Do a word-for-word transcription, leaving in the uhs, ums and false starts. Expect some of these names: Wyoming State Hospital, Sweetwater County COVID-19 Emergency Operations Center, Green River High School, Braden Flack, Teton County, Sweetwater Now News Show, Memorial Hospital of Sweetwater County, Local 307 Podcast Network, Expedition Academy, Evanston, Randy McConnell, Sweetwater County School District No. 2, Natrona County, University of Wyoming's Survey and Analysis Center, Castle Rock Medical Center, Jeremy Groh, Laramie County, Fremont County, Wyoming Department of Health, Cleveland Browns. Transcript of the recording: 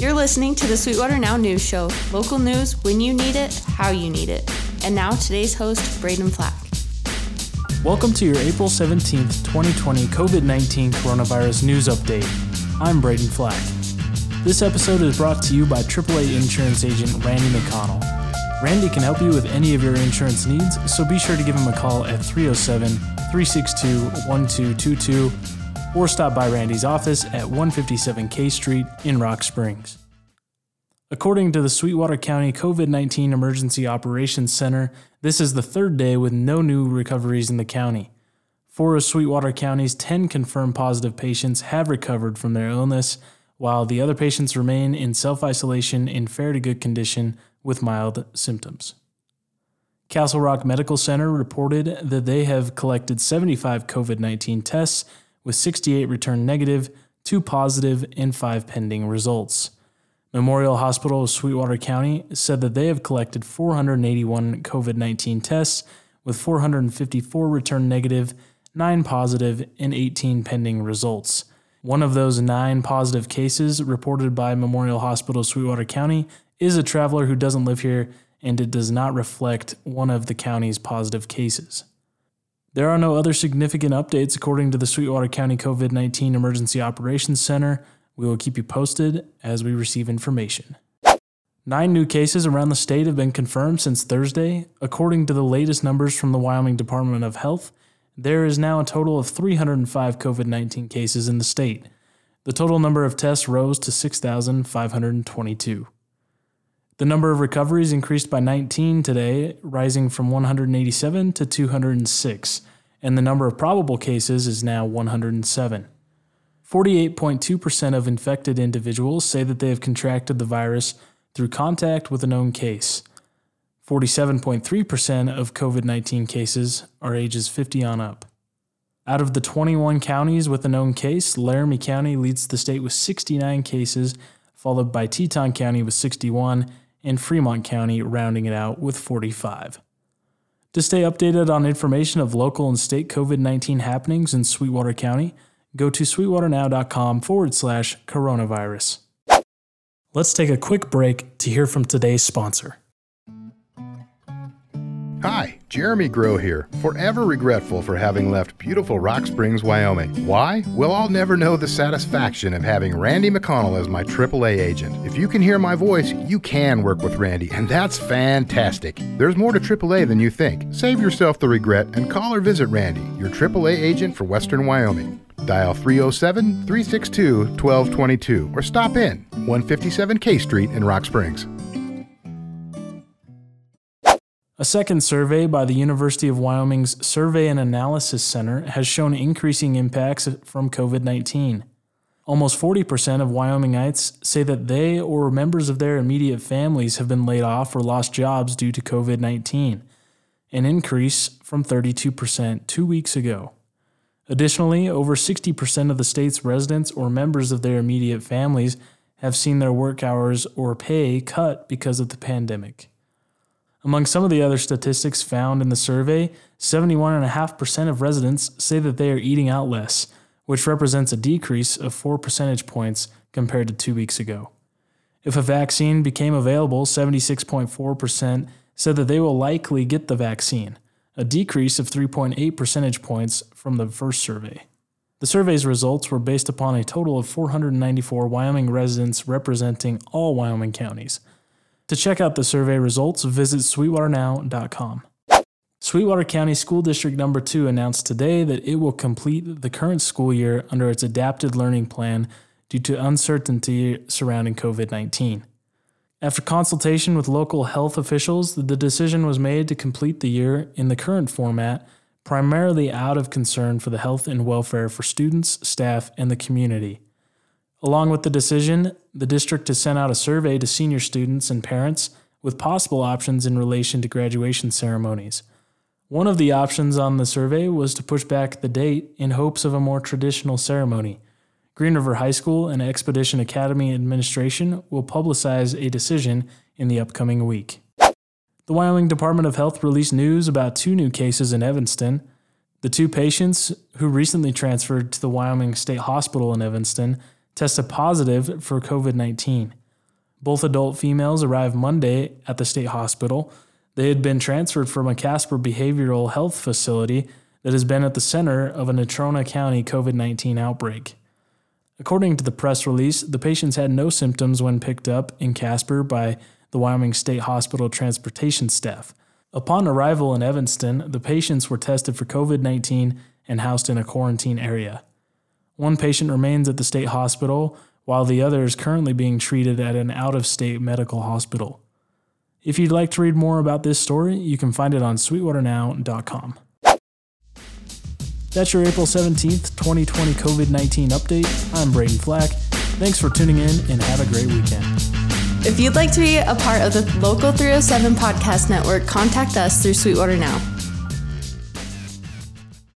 You're listening to the Sweetwater Now News Show, local news when you need it, how you need it. And now today's host, Braden Flack. Welcome to your April seventeenth, twenty twenty COVID nineteen coronavirus news update. I'm Braden Flack. This episode is brought to you by triple A insurance agent Randy McConnell. Randy can help you with any of your insurance needs, so be sure to give him a call at three oh seven, three six two, one two two two. Or stop by Randy's office at one fifty-seven K Street in Rock Springs. According to the Sweetwater County COVID nineteen Emergency Operations Center, this is the third day with no new recoveries in the county. Four of Sweetwater County's ten confirmed positive patients have recovered from their illness, while the other patients remain in self-isolation in fair to good condition with mild symptoms. Castle Rock Medical Center reported that they have collected seventy-five COVID nineteen tests, with sixty-eight returned negative, two positive, and five pending results. Memorial Hospital of Sweetwater County said that they have collected four hundred eighty-one COVID nineteen tests, with four hundred fifty-four returned negative, nine positive, and eighteen pending results. One of those nine positive cases reported by Memorial Hospital of Sweetwater County is a traveler who doesn't live here, and it does not reflect one of the county's positive cases. There are no other significant updates according to the Sweetwater County COVID nineteen Emergency Operations Center. We will keep you posted as we receive information. Nine new cases around the state have been confirmed since Thursday. According to the latest numbers from the Wyoming Department of Health, there is now a total of three hundred five COVID nineteen cases in the state. The total number of tests rose to six thousand five hundred twenty-two. The number of recoveries increased by nineteen today, rising from one hundred eighty-seven to two hundred six, and the number of probable cases is now one hundred seven. forty-eight point two percent of infected individuals say that they have contracted the virus through contact with a known case. forty-seven point three percent of COVID nineteen cases are ages fifty on up. Out of the twenty-one counties with a known case, Laramie County leads the state with sixty-nine cases, followed by Teton County with sixty-one, and Fremont County rounding it out with forty-five. To stay updated on information of local and state COVID nineteen happenings in Sweetwater County, go to sweetwaternow.com forward slash coronavirus. Let's take a quick break to hear from today's sponsor. Hi, Jeremy Groh here, forever regretful for having left beautiful Rock Springs, Wyoming. Why? Well, I'll never know the satisfaction of having Randy McConnell as my triple A agent. If you can hear my voice, you can work with Randy, and that's fantastic. There's more to triple A than you think. Save yourself the regret and call or visit Randy, your triple A agent for Western Wyoming. Dial three oh seven, three six two, one two two two or stop in, one fifty-seven K Street in Rock Springs. A second survey by the University of Wyoming's Survey and Analysis Center has shown increasing impacts from COVID nineteen. Almost forty percent of Wyomingites say that they or members of their immediate families have been laid off or lost jobs due to COVID nineteen, an increase from thirty-two percent two weeks ago. Additionally, over sixty percent of the state's residents or members of their immediate families have seen their work hours or pay cut because of the pandemic. Among some of the other statistics found in the survey, seventy-one point five percent of residents say that they are eating out less, which represents a decrease of four percentage points compared to two weeks ago. If a vaccine became available, seventy-six point four percent said that they will likely get the vaccine, a decrease of three point eight percentage points from the first survey. The survey's results were based upon a total of four hundred ninety-four Wyoming residents representing all Wyoming counties. To check out the survey results, visit sweetwater now dot com. Sweetwater County School District number two announced today that it will complete the current school year under its adapted learning plan due to uncertainty surrounding COVID nineteen. After consultation with local health officials, the decision was made to complete the year in the current format, primarily out of concern for the health and welfare for students, staff, and the community. Along with the decision, the district has sent out a survey to senior students and parents with possible options in relation to graduation ceremonies. One of the options on the survey was to push back the date in hopes of a more traditional ceremony. Green River High School and Expedition Academy administration will publicize a decision in the upcoming week. The Wyoming Department of Health released news about two new cases in Evanston. The two patients who recently transferred to the Wyoming State Hospital in Evanston tested positive for COVID nineteen. Both adult females arrived Monday at the state hospital. They had been transferred from a Casper Behavioral Health Facility that has been at the center of a Natrona County COVID nineteen outbreak. According to the press release, the patients had no symptoms when picked up in Casper by the Wyoming State Hospital transportation staff. Upon arrival in Evanston, the patients were tested for COVID nineteen and housed in a quarantine area. One patient remains at the state hospital, while the other is currently being treated at an out-of-state medical hospital. If you'd like to read more about this story, you can find it on sweetwater now dot com. That's your April seventeenth, twenty twenty COVID nineteen update. I'm Braden Flack. Thanks for tuning in and have a great weekend. If you'd like to be a part of the Local three oh seven Podcast Network, contact us through Sweetwater Now.